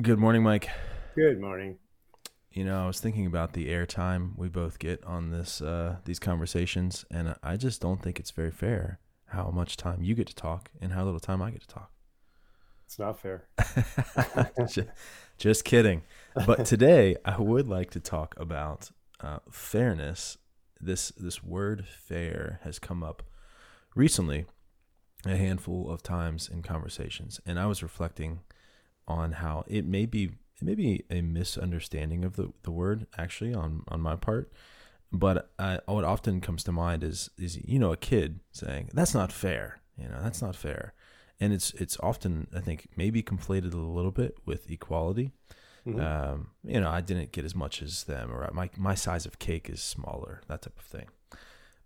Good morning, Mike. Good morning. You know, I was thinking about the airtime we both get on this these conversations, and I just don't think it's very fair how much time you get to talk and how little time I get to talk. It's not fair. Just kidding. But today, I would like to talk about fairness. This word fair has come up recently a handful of times in conversations, and I was reflecting on how it may be a misunderstanding of the word, actually, on my part. But what often comes to mind is a kid saying, "That's not fair," that's not fair. And it's often, I think, maybe conflated a little bit with equality. Mm-hmm. I didn't get as much as them, or my size of cake is smaller, that type of thing.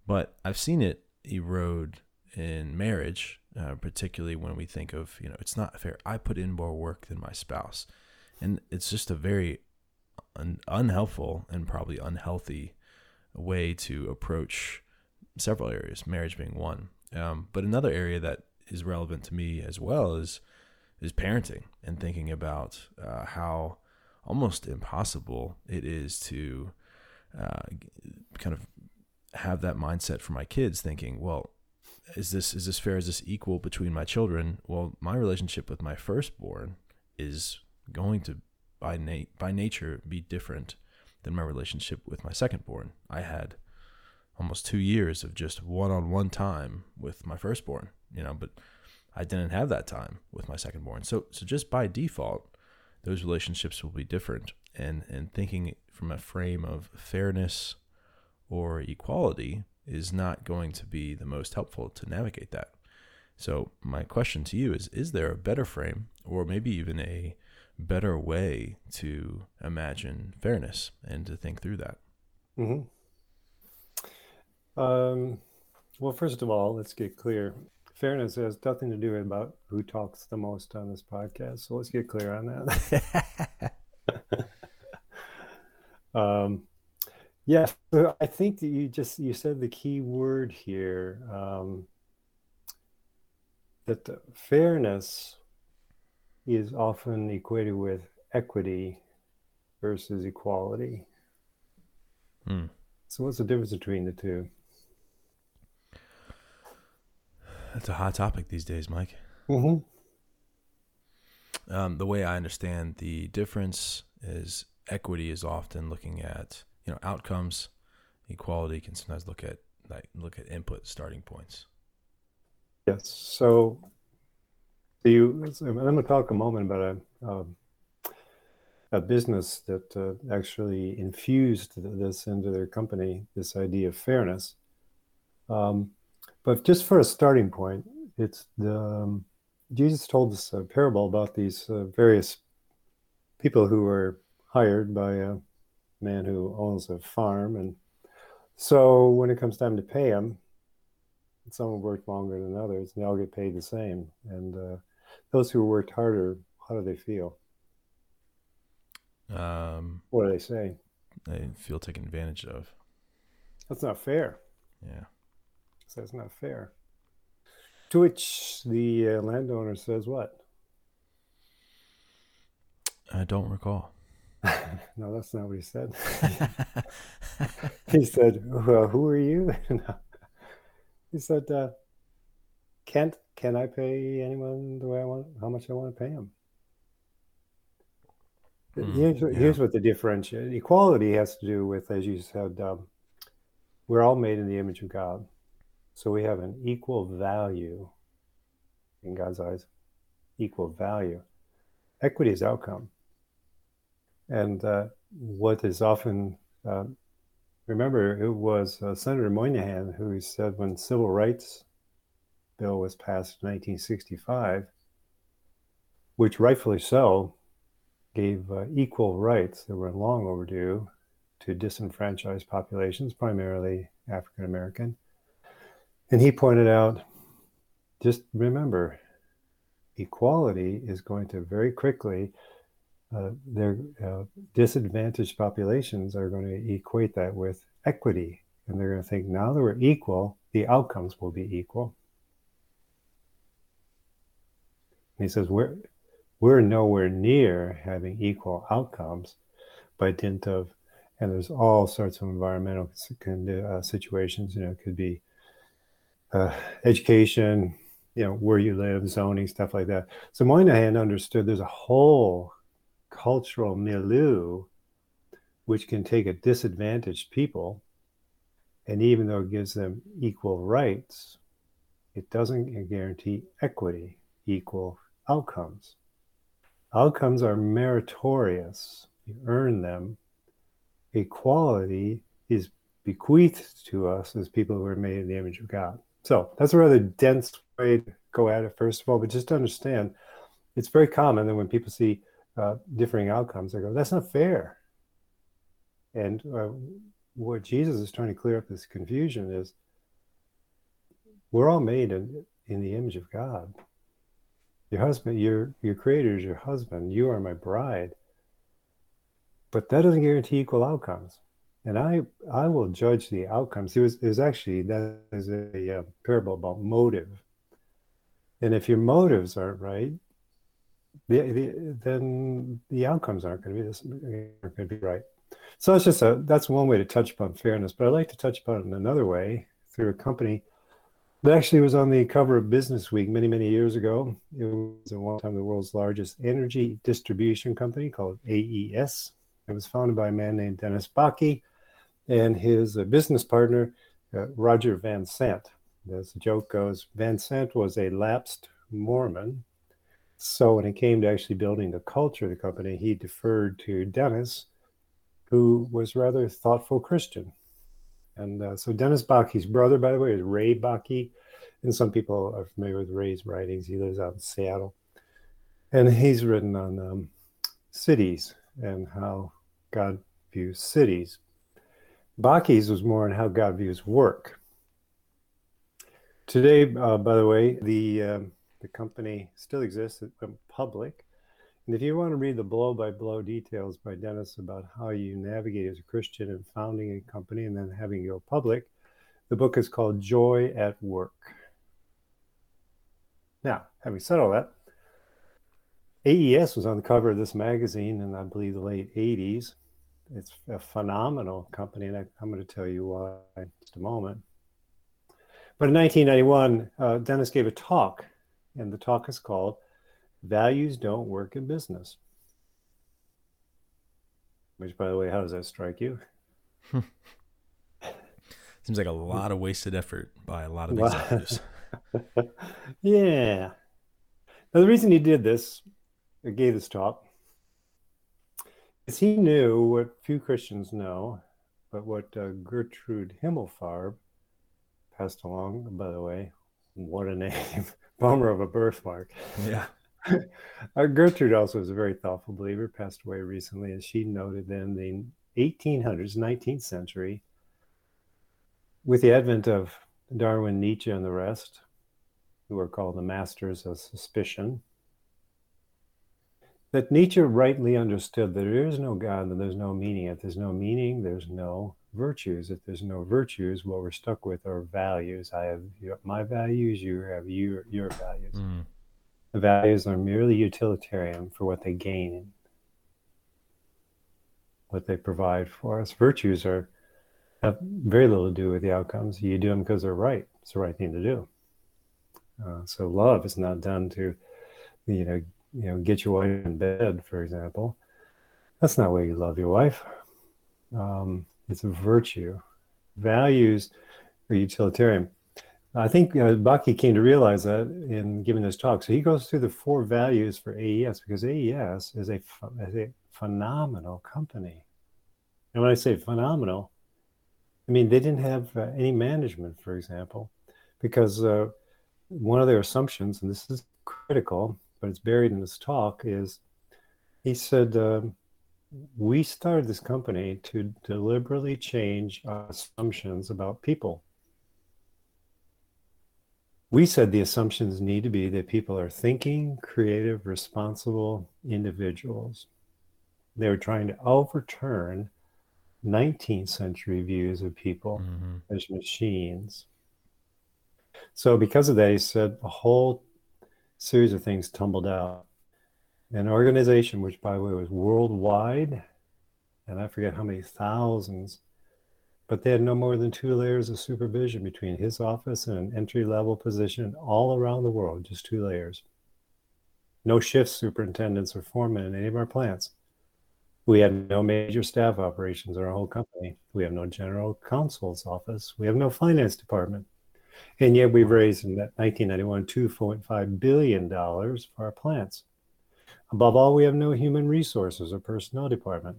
But I've seen it erode in marriage, particularly when we think of, it's not fair. I put in more work than my spouse. And it's just a very unhelpful and probably unhealthy way to approach several areas, marriage being one. But another area that is relevant to me as well is parenting, and thinking about how almost impossible it is to kind of have that mindset for my kids, thinking, well, is this fair? Is this equal between my children? Well, my relationship with my firstborn is going to by nature be different than my relationship with my secondborn. I had almost 2 years of just one-on-one time with my firstborn, but I didn't have that time with my secondborn. So just by default, those relationships will be different. And thinking from a frame of fairness or equality is not going to be the most helpful to navigate that. So my question to you is there a better frame, or maybe even a better way to imagine fairness and to think through that? Mm-hmm. Well, first of all, let's get clear. Fairness has nothing to do about who talks the most on this podcast. So let's get clear on that. Yeah, so I think that you said the key word here, that the fairness is often equated with equity versus equality. Hmm. So what's the difference between the two? That's a hot topic these days, Mike. Mm-hmm. The way I understand the difference is equity is often looking at outcomes. Equality can sometimes look at input starting points. Yes. So I'm going to talk a moment about a business that actually infused this into their company, this idea of fairness. But just for a starting point, it's Jesus told us a parable about these various people who were hired by a man who owns a farm, and so when it comes time to pay him, some worked longer than others, and they all get paid the same. And those who worked harder, how do they feel? What do they say? They feel taken advantage of. That's not fair. Yeah. So that's not fair. To which the landowner says what? I don't recall. No, that's not what he said. He said, well, who are you? He said, can I pay anyone the way I want, how much I want to pay him? Here's what the differentiation. Equality has to do with, as you said, we're all made in the image of God. So we have an equal value in God's eyes, equal value. Equity is outcome. And what is often, remember, it was Senator Moynihan who said when civil rights bill was passed in 1965, which rightfully so gave equal rights that were long overdue to disenfranchised populations, primarily African-American. And he pointed out, just remember, equality is going to very quickly, their disadvantaged populations are going to equate that with equity. And they're going to think, now that we're equal, the outcomes will be equal. And he says, we're nowhere near having equal outcomes by dint of, and there's all sorts of environmental situations, you know, it could be education, you know, where you live, zoning, stuff like that. So Moynihan understood there's a whole cultural milieu which can take a disadvantaged people, and even though it gives them equal rights, it doesn't guarantee equity, equal outcomes. Outcomes are meritorious. You earn them. Equality is bequeathed to us as people who are made in the image of God. So that's a rather dense way to go at it, first of all, but just to understand, it's very common that when people see differing outcomes, they go, that's not fair. And what Jesus is trying to clear up this confusion is, we're all made in the image of God. Your husband, your creator is your husband. You are my bride. But that doesn't guarantee equal outcomes. And I will judge the outcomes. It was actually, that is a parable about motive. And if your motives aren't right, then the outcomes aren't going to be right. So it's just that's one way to touch upon fairness. But I like to touch upon it in another way through a company that actually was on the cover of Business Week many, many years ago. It was at one time the world's largest energy distribution company called AES. It was founded by a man named Dennis Bakke and his business partner, Roger Van Sant. As the joke goes, Van Sant was a lapsed Mormon. So when it came to actually building the culture of the company, he deferred to Dennis, who was rather a thoughtful Christian. And so Dennis Bakke's brother, by the way, is Ray Bakke. And some people are familiar with Ray's writings. He lives out in Seattle. And he's written on cities and how God views cities. Bakke's was more on how God views work. Today, by the way, the company still exists. It went public. And if you want to read the blow-by-blow details by Dennis about how you navigate as a Christian and founding a company and then having it go public, the book is called Joy at Work. Now, having said all that, AES was on the cover of this magazine in, I believe, the late 80s. It's a phenomenal company, and I'm going to tell you why in just a moment. But in 1991, Dennis gave a talk, and the talk is called Values Don't Work in Business. Which, by the way, how does that strike you? Seems like a lot of wasted effort by a lot of executives. Yeah. Now, the reason he did this, gave this talk, is he knew what few Christians know, but what Gertrude Himmelfarb passed along, by the way, what a name, bummer of a birthmark. Yeah. Gertrude also was a very thoughtful believer, passed away recently, and she noted that in the 1800s, 19th century, with the advent of Darwin, Nietzsche, and the rest, who are called the masters of suspicion, that Nietzsche rightly understood that there is no God, that there's no meaning. If there's no meaning, there's no virtues. If there's no virtues, what we're stuck with are values. I have my values, you have your values. Mm. The values are merely utilitarian for what they gain, what they provide for us. Virtues have very little to do with the outcomes. You do them because they're right. It's the right thing to do. So love is not done to, you know, get your wife in bed, for example. That's not where you love your wife. It's a virtue. Values are utilitarian. I think Bakke came to realize that in giving this talk. So he goes through the 4 values for AES, because AES is a phenomenal company. And when I say phenomenal, I mean, they didn't have any management, for example, because one of their assumptions, and this is critical, but it's buried in this talk, is he said, we started this company to deliberately change our assumptions about people. We said the assumptions need to be that people are thinking, creative, responsible individuals. They were trying to overturn 19th century views of people as machines. So because of that, he said a whole series of things tumbled out. An organization, which by the way was worldwide, and I forget how many thousands, but they had no more than 2 layers of supervision between his office and an entry-level position all around the world, just 2 layers. No shift superintendents or foremen in any of our plants. We had no major staff operations in our whole company. We have no general counsel's office. We have no finance department. And yet we've raised in that 1991 $2.5 billion for our plants. Above all, we have no human resources or personnel department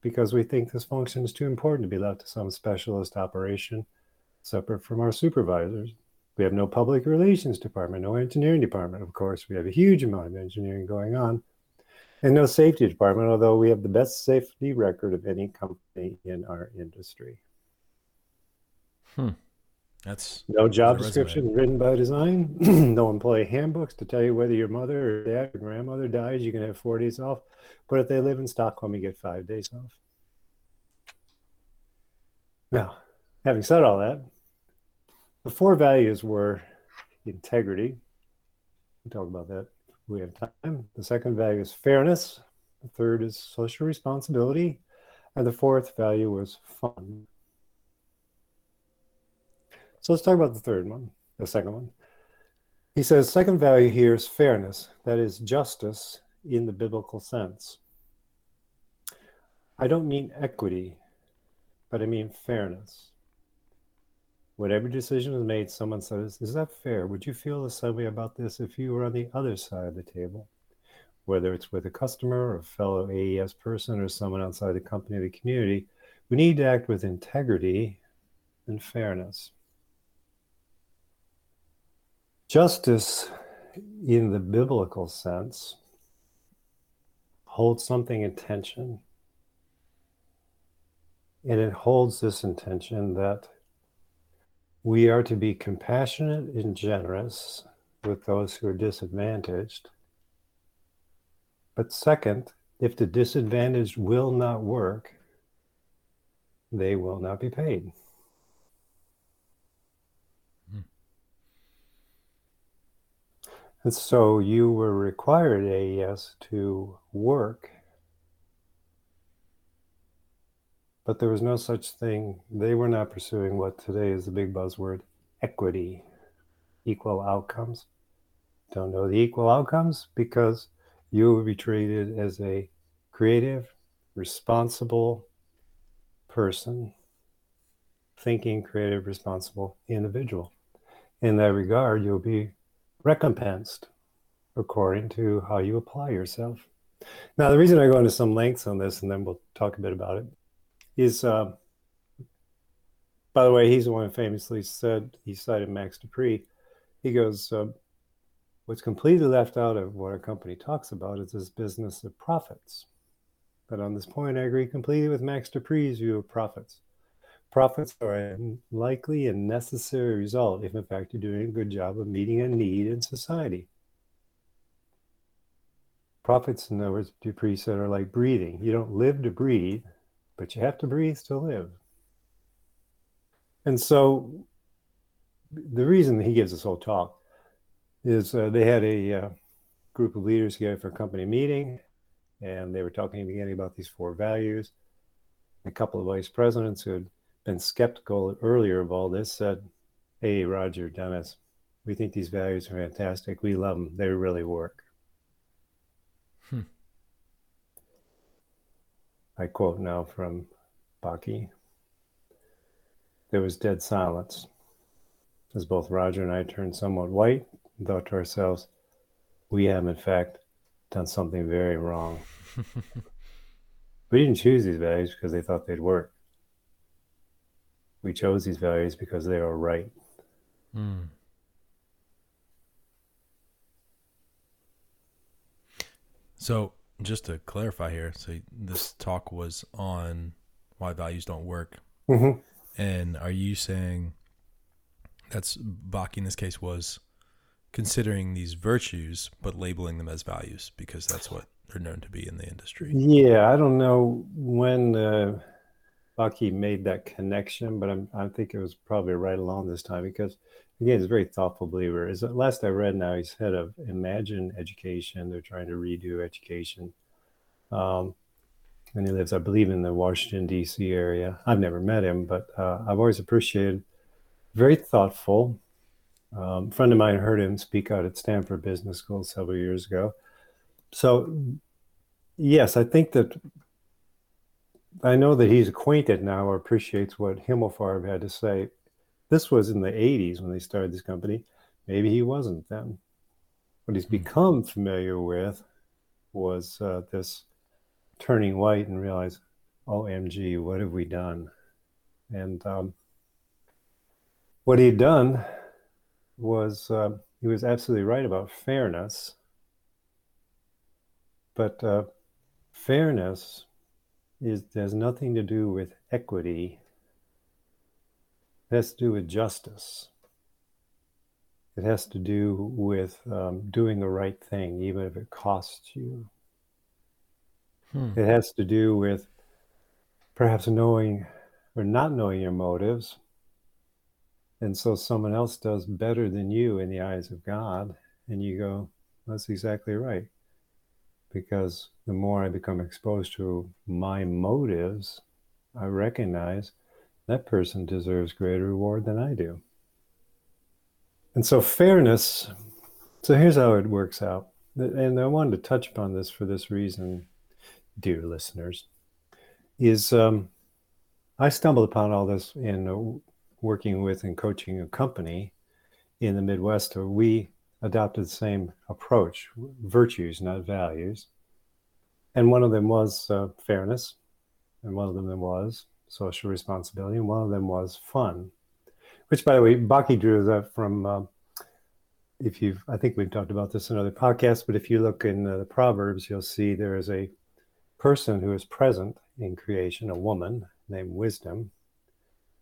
because we think this function is too important to be left to some specialist operation separate from our supervisors. We have no public relations department, no engineering department. Of course, we have a huge amount of engineering going on, and no safety department, although we have the best safety record of any company in our industry. That's no job description written by design. No employee handbooks to tell you whether your mother or dad or grandmother dies, you can have 4 days off. But if they live in Stockholm, you get 5 days off. Now, having said all that, the 4 values were integrity. We'll talk about that if we have time. The 2nd value is fairness. The 3rd is social responsibility. And the 4th value was fun. So let's talk about the 3rd one, the 2nd one. He says, 2nd value here is fairness. That is justice in the biblical sense. I don't mean equity, but I mean fairness. Whatever decision is made, someone says, is that fair? Would you feel the same way about this if you were on the other side of the table? Whether it's with a customer or a fellow AES person or someone outside the company or the community, we need to act with integrity and fairness. Justice, in the biblical sense, holds something in tension. And it holds this intention that we are to be compassionate and generous with those who are disadvantaged. But second, if the disadvantaged will not work, they will not be paid. And so you were required, AES, to work, but there was no such thing. They were not pursuing what today is the big buzzword, equity, equal outcomes. Don't know the equal outcomes because you would be treated as a creative, responsible person, thinking, creative, responsible individual. In that regard, you'll be recompensed according to how you apply yourself. Now, the reason I go into some lengths on this, and then we'll talk a bit about it, is, by the way, he's the one who famously said, he cited Max Dupree, he goes, what's completely left out of what our company talks about is this business of profits. But on this point, I agree completely with Max Dupree's view of profits. Profits are a likely and necessary result if, in fact, you're doing a good job of meeting a need in society. Profits, in other words, Dupree said, are like breathing. You don't live to breathe, but you have to breathe to live. And so the reason he gives this whole talk is they had a group of leaders together for a company meeting, and they were talking in the beginning about these 4 values. A couple of vice presidents who had been skeptical earlier of all this said, hey, Roger, Dennis, we think these values are fantastic. We love them. They really work. I quote now from Bakke. There was dead silence as both Roger and I turned somewhat white and thought to ourselves, we have, in fact, done something very wrong. We didn't choose these values because they thought they'd work. We chose these values because they are right. So just to clarify here, so this talk was on why values don't work. Mm-hmm. And are you saying that's Bakke in this case was considering these virtues, but labeling them as values because that's what they're known to be in the industry? Yeah. I don't know when Bakke made that connection, but I think it was probably right along this time because, again, he's a very thoughtful believer. As last I read now, he's head of Imagine Education. They're trying to redo education. And he lives, I believe, in the Washington, D.C. area. I've never met him, but I've always appreciated. Very thoughtful. A friend of mine heard him speak out at Stanford Business School several years ago. So, yes, I think that I know that he's acquainted now or appreciates what Himmelfarb had to say. This was in the 80s when they started this company. Maybe he wasn't then. What he's become familiar with was this turning white and realize, OMG, what have we done? And what he'd done was he was absolutely right about fairness. But fairness has nothing to do with equity. It has to do with justice. It has to do with doing the right thing, even if it costs you. It has to do with perhaps knowing or not knowing your motives. And so someone else does better than you in the eyes of God. And you go, that's exactly right. Because the more I become exposed to my motives, I recognize that person deserves greater reward than I do. And so fairness, so here's how it works out. And I wanted to touch upon this for this reason, dear listeners, is I stumbled upon all this in working with and coaching a company in the Midwest, where we adopted the same approach, virtues, not values. And one of them was fairness, and one of them was social responsibility, and one of them was fun, which, by the way, Bakke drew that from, if you've, I think we've talked about this in other podcasts, but if you look in the Proverbs, you'll see there is a person who is present in creation, a woman named Wisdom,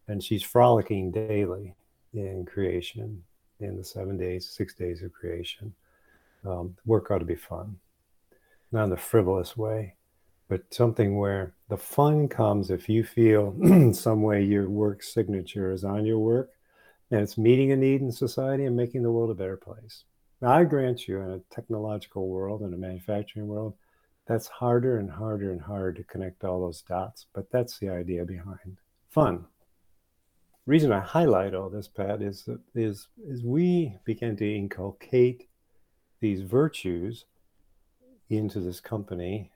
and she's frolicking daily in creation, in the 7 days, 6 days of creation. Work ought to be fun, not in the frivolous way, but something where the fun comes if you feel in some way your work signature is on your work, and it's meeting a need in society and making the world a better place. Now, I grant you, in a technological world, in a manufacturing world, that's harder and harder and harder to connect all those dots, but that's the idea behind fun. Reason I highlight all this, Pat, is we began to inculcate these virtues into this company.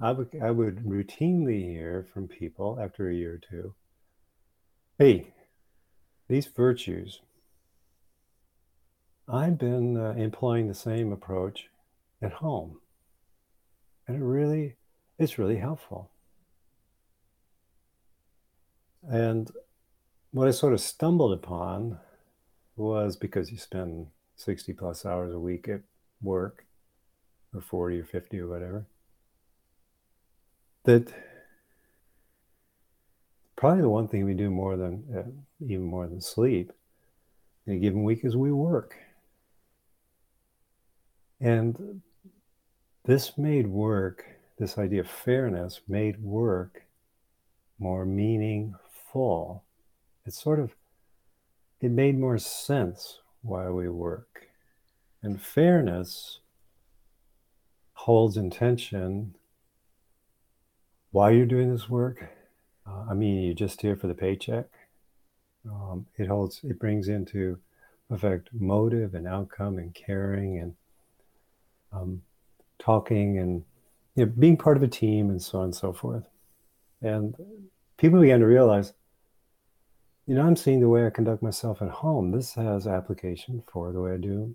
I would routinely hear from people after a year or two, hey, these virtues, I've been employing the same approach at home, and it's really helpful. And what I sort of stumbled upon was, because you spend 60 plus hours a week at work, or 40 or 50 or whatever, that probably the one thing we do more than, even more than sleep in a given week, is we work. And this made work, this idea of fairness made work more meaningful. It made more sense why we work. And fairness holds in tension why you're doing this work. You're just here for the paycheck. It brings into effect motive and outcome and caring and talking and being part of a team and so on and so forth. And people began to realize, I'm seeing the way I conduct myself at home. This has application for the way I do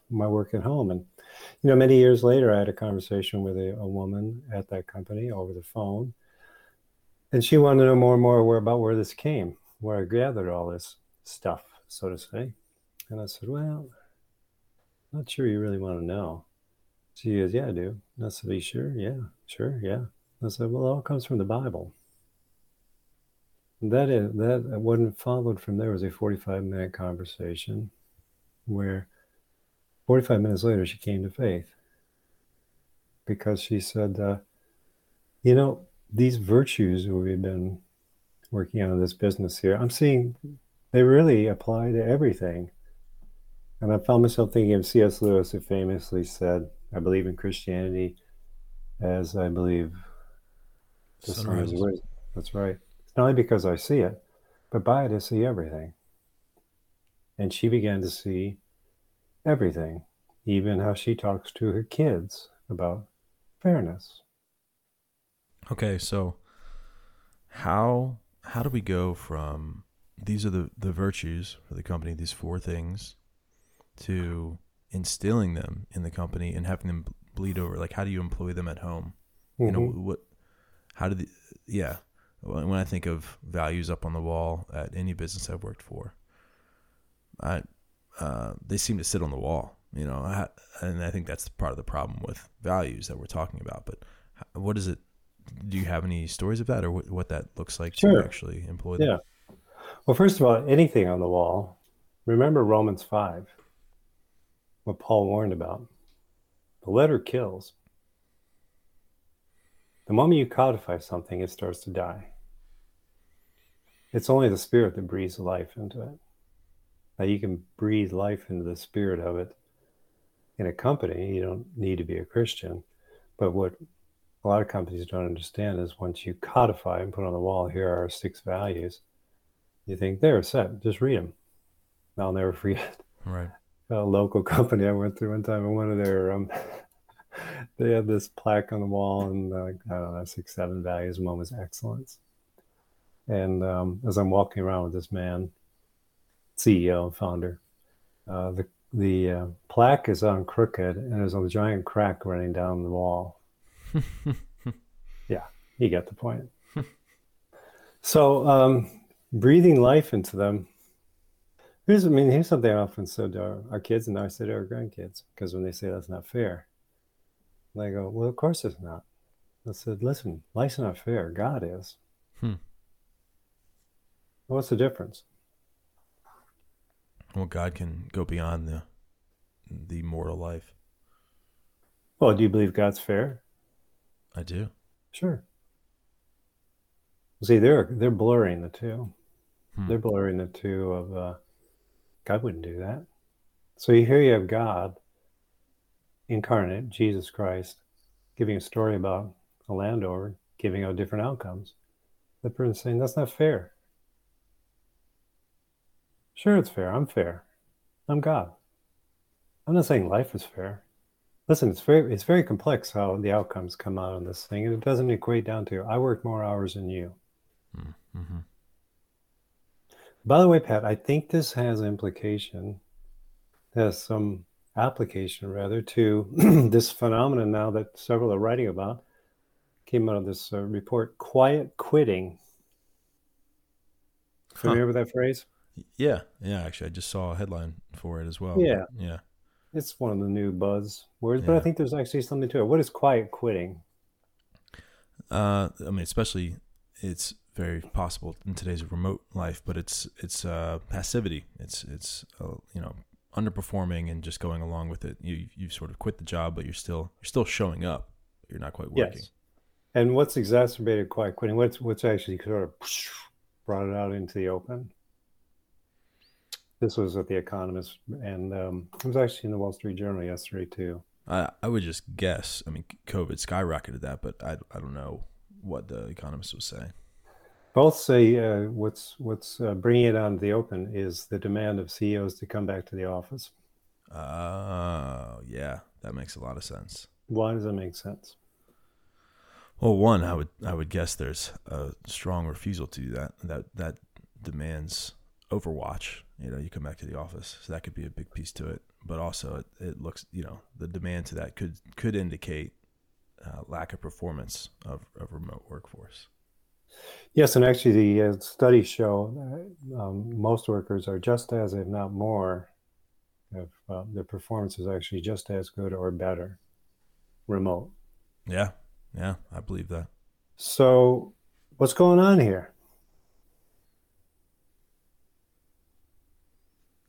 my work at home. And, many years later, I had a conversation with a woman at that company over the phone. And she wanted to know more and more about where this came, where I gathered all this stuff, so to say. And I said, well, I'm not sure you really want to know. She goes, yeah, I do. And I said, are you sure? Yeah, sure, yeah. And I said, well, it all comes from the Bible. That wasn't followed from there. It was a 45-minute conversation where 45 minutes later, she came to faith because she said, you know, these virtues we've been working on in this business here, I'm seeing they really apply to everything. And I found myself thinking of C.S. Lewis, who famously said, I believe in Christianity as I believe the sunrise. That's right. Not only because I see it, but by it I see everything. And she began to see everything, even how she talks to her kids about fairness. Okay, so how do we go from these are the virtues for the company, these four things, to instilling them in the company and having them bleed over? Like, how do you employ them at home? Mm-hmm. You know, when I think of values up on the wall at any business I've worked for, they seem to sit on the wall, you know, and I think that's part of the problem with values that we're talking about. But what is it? Do you have any stories of that, or what that looks like to actually employ them? Yeah. Well, first of all, anything on the wall, remember Romans 5, what Paul warned about. The letter kills. The moment you codify something, it starts to die. It's only the spirit that breathes life into it. Now, you can breathe life into the spirit of it in a company. You don't need to be a Christian. But what a lot of companies don't understand is once you codify and put on the wall, here are 6 values, you think, they're set. Just read them. I'll never forget. Right. A local company I went through one time, and one of their... they had this plaque on the wall, and I don't know, 6, 7 values. One was excellence. And as I'm walking around with this man, CEO and founder, the plaque is on crooked, and there's a giant crack running down the wall. Yeah, you got the point. So breathing life into them. Here's something I often said to our kids, and now I say to our grandkids, because when they say that's not fair, and I go, well, of course it's not. I said, listen, life's not fair. God is. Well, what's the difference? Well, God can go beyond the mortal life. Well, do you believe God's fair? I do. Sure. See, they're blurring the two. They're blurring the two of God wouldn't do that. So here you have God, incarnate, Jesus Christ, giving a story about a landowner, giving out different outcomes. The person's saying, that's not fair. Sure, it's fair. I'm fair. I'm God. I'm not saying life is fair. Listen, it's very complex how the outcomes come out of this thing, and it doesn't equate down to, I work more hours than you. Mm-hmm. By the way, Pat, I think this has some application to this phenomenon now that several are writing about. Came out of this report, quiet quitting. Remember that phrase? Yeah. Actually, I just saw a headline for it as well. Yeah. It's one of the new buzz words, but I think there's actually something to it. What is quiet quitting? Especially it's very possible in today's remote life, but it's passivity. It's underperforming and just going along with it. You sort of quit the job, but you're still showing up. You're not quite working. Yes. And what's exacerbated quiet quitting? What's actually sort of brought it out into the open? This was at The Economist, and it was actually in the Wall Street Journal yesterday too. I would just guess. I mean, COVID skyrocketed that, but I don't know what The Economist was saying. Both say what's bringing it out into the open is the demand of CEOs to come back to the office. Oh, yeah. That makes a lot of sense. Why does it make sense? Well, one, I would guess there's a strong refusal to do that. That demands overwatch. You know, you come back to the office. So that could be a big piece to it. But also it looks, you know, the demand to that could indicate lack of performance of remote workforce. Yes, and actually the studies show most workers are just as, if not more, their performance is actually just as good or better remote. Yeah, I believe that. So what's going on here?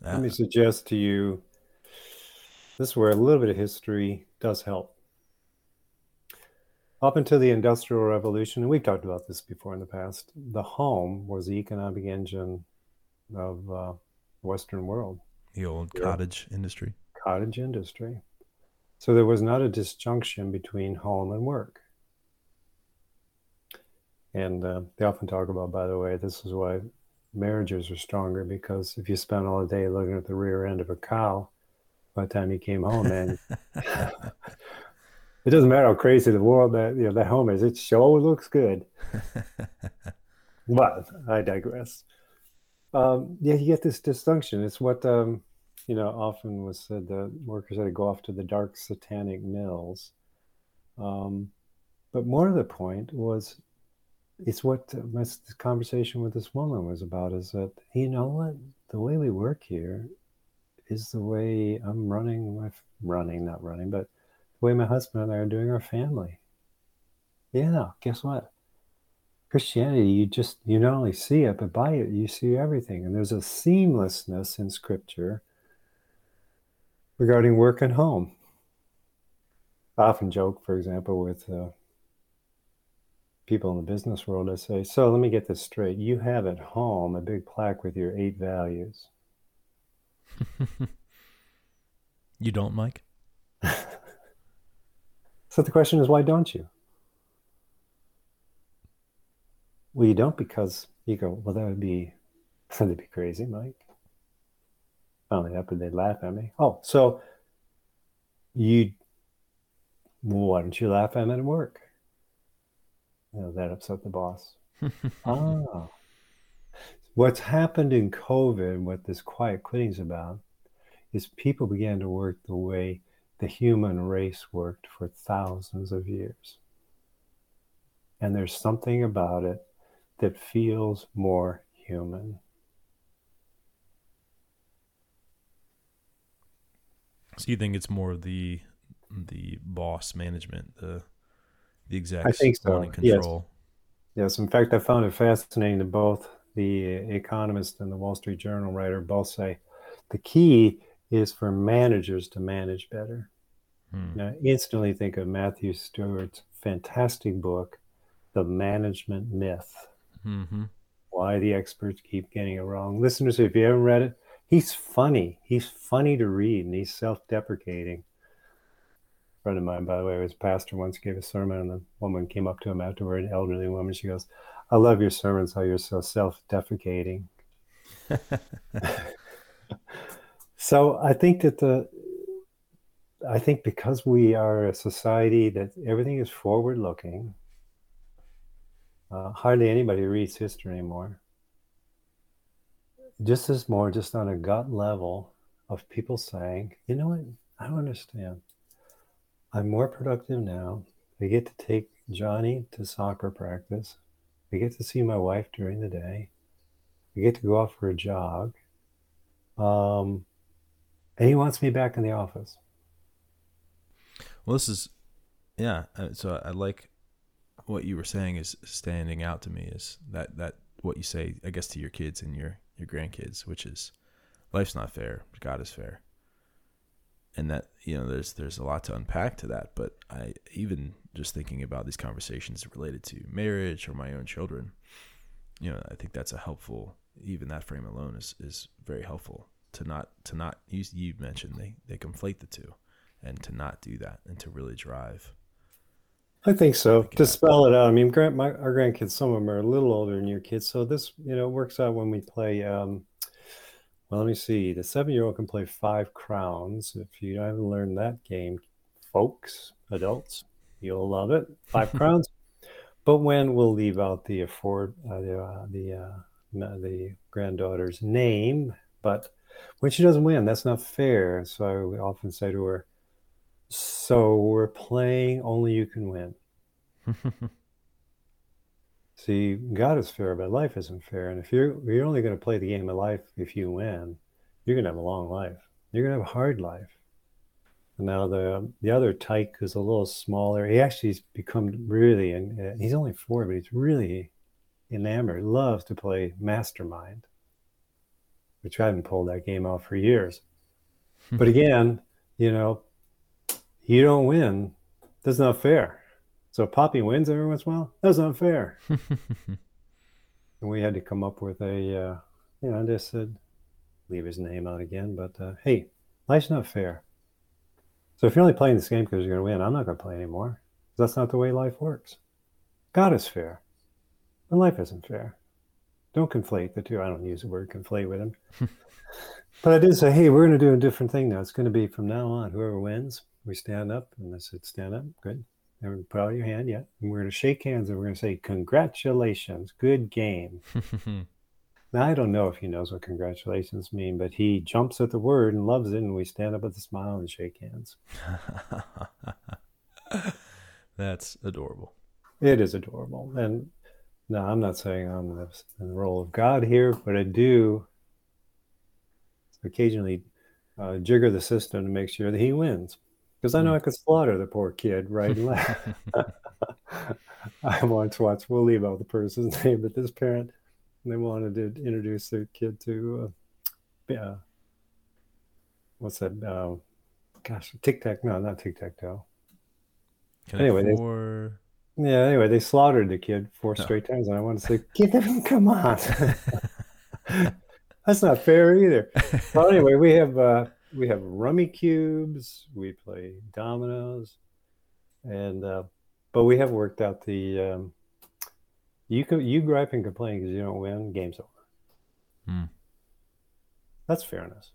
Let me suggest to you, this is where a little bit of history does help. Up until the Industrial Revolution, and we've talked about this before in the past, the home was the economic engine of the Western world. The old cottage industry. Cottage industry. So there was not a disjunction between home and work. And they often talk about, by the way, this is why marriages are stronger, because if you spend all day looking at the rear end of a cow, by the time you came home, man, it doesn't matter how crazy the world that that home is, it sure looks good. But I digress. You get this distinction. It's what often was said, the workers had to go off to the dark satanic mills. But more to the point was, it's what my conversation with this woman was about, is that, you know what, the way we work here is the way I'm running, but the way my husband and I are doing our family. Yeah, guess what? Christianity, you not only see it, but by it, you see everything. And there's a seamlessness in Scripture regarding work and home. I often joke, for example, with people in the business world, I say, so let me get this straight. You have at home a big plaque with your 8 values. You don't, Mike? So the question is, why don't you? Well, you don't because you go, well, that'd be crazy, Mike. Not only that, but they'd laugh at me. Oh, so why don't you laugh at me at work? That upset the boss. Ah. What's happened in COVID, what this quiet quitting is about, is people began to work the way the human race worked for thousands of years. And there's something about it that feels more human. So you think it's more of the boss management, the execs, I think so. Wanting control. Yes. In fact, I found it fascinating that both The Economist and the Wall Street Journal writer both say the key is for managers to manage better. Now, I instantly think of Matthew Stewart's fantastic book, The Management Myth. Mm-hmm. Why the experts keep getting it wrong. Listeners, if you haven't read it, he's funny. He's funny to read, and he's self-deprecating. A friend of mine, by the way, was a pastor, once gave a sermon, and the woman came up to him afterward, an elderly woman. She goes, I love your sermons, how you're so self-defecating. So I think that because we are a society that everything is forward-looking, hardly anybody reads history anymore. Just as more, just on a gut level of people saying, you know what, I don't understand. I'm more productive now. I get to take Johnny to soccer practice. I get to see my wife during the day. I get to go out for a jog. And he wants me back in the office. Well, this is, so I like what you were saying is standing out to me is that what you say, I guess, to your kids and your grandkids, which is life's not fair, but God is fair. And that, there's a lot to unpack to that, but I even just thinking about these conversations related to marriage or my own children, I think that's a helpful, even that frame alone is very helpful to not you mentioned they conflate the two, and to not do that and to really drive. I think so. To spell it out. I mean, our grandkids, some of them are a little older than your kids. So this, works out when we play, let me see. The 7-year-old can play 5 crowns. If you haven't learned that game, folks, adults, you'll love it. 5 crowns. But when we'll leave out the granddaughter's name, but when she doesn't win, that's not fair. So I often say to her, so we're playing only you can win. See, God is fair, but life isn't fair. And if you're only going to play the game of life if you win, you're going to have a long life. You're going to have a hard life. Now the other tyke is a little smaller. He actually's become really, and he's only 4, but he's really enamored. Loves to play Mastermind, which I haven't pulled that game out for years. But again, you know, you don't win. That's not fair. So Poppy wins every once in a while. That's not fair. And we had to come up with a, you know, I just said, leave his name out again. But hey, life's not fair. So if you're only playing this game because you're going to win, I'm not going to play anymore. That's not the way life works. God is fair. And life isn't fair. Don't conflate the two. I don't use the word conflate with him. But I did say, hey, we're going to do a different thing now. It's going to be from now on, whoever wins, we stand up. And I said, stand up. Good. Haven't put out your hand yet. And we're going to shake hands and we're going to say, congratulations. Good game. Now, I don't know if he knows what congratulations mean, but he jumps at the word and loves it, and we stand up with a smile and shake hands. That's adorable. It is adorable. And no, I'm not saying I'm in the role of God here, but I do occasionally jigger the system to make sure that he wins. Because I know I could slaughter the poor kid right and left. I once watched, we'll leave out the person's name, but this parent... And they wanted to introduce their kid to, what's that? Not tic-tac-toe. Anyway, they slaughtered the kid 4 straight times. And I wanted to say, come on. That's not fair either. Well, anyway, we have rummy cubes. We play dominoes. And, but we have worked out the, You gripe and complain because you don't win, game's over. That's fairness.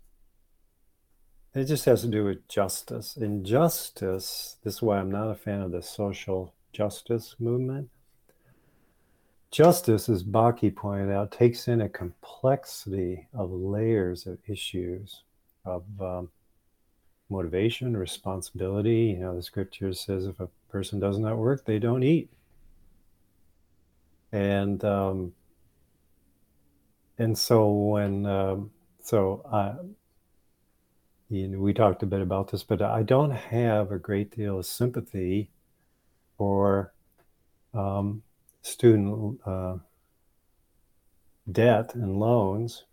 It just has to do with justice. And justice, this is why I'm not a fan of the social justice movement. Justice, as Bakke pointed out, takes in a complexity of layers of issues, of motivation, responsibility. You know, the scripture says if a person does not work, they don't eat. And so when you know, we talked a bit about this, but I don't have a great deal of sympathy for student debt and loans,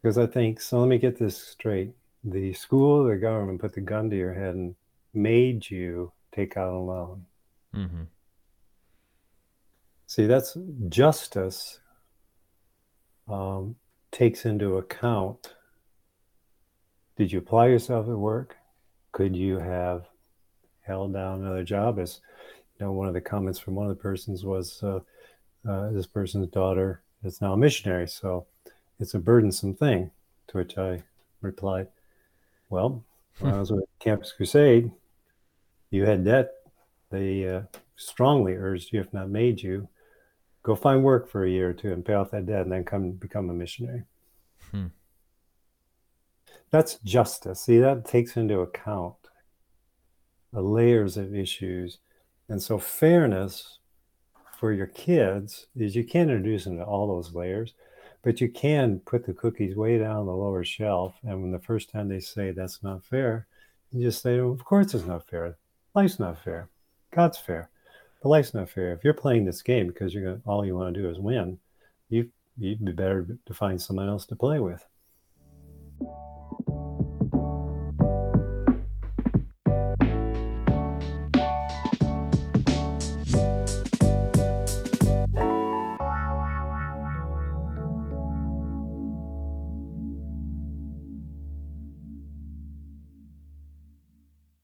because I think, so let me get this straight, the school or the government put the gun to your head and made you take out a loan. Mm-hmm. See, that's justice takes into account, did you apply yourself at work? Could you have held down another job? As you know, one of the comments from one of the persons was, this person's daughter is now a missionary, so it's a burdensome thing, to which I replied, well, when I was with Campus Crusade, you had debt. They strongly urged you, if not made you, go find work for a year or two and pay off that debt and then come become a missionary. That's justice. See, that takes into account the layers of issues. And so fairness for your kids is you can't introduce them to all those layers, but you can put the cookies way down the lower shelf. And when the first time they say that's not fair, you just say, well, of course it's not fair. Life's not fair. God's fair. But life's not fair. If you're playing this game because all you want to do is win, you'd be better to find someone else to play with.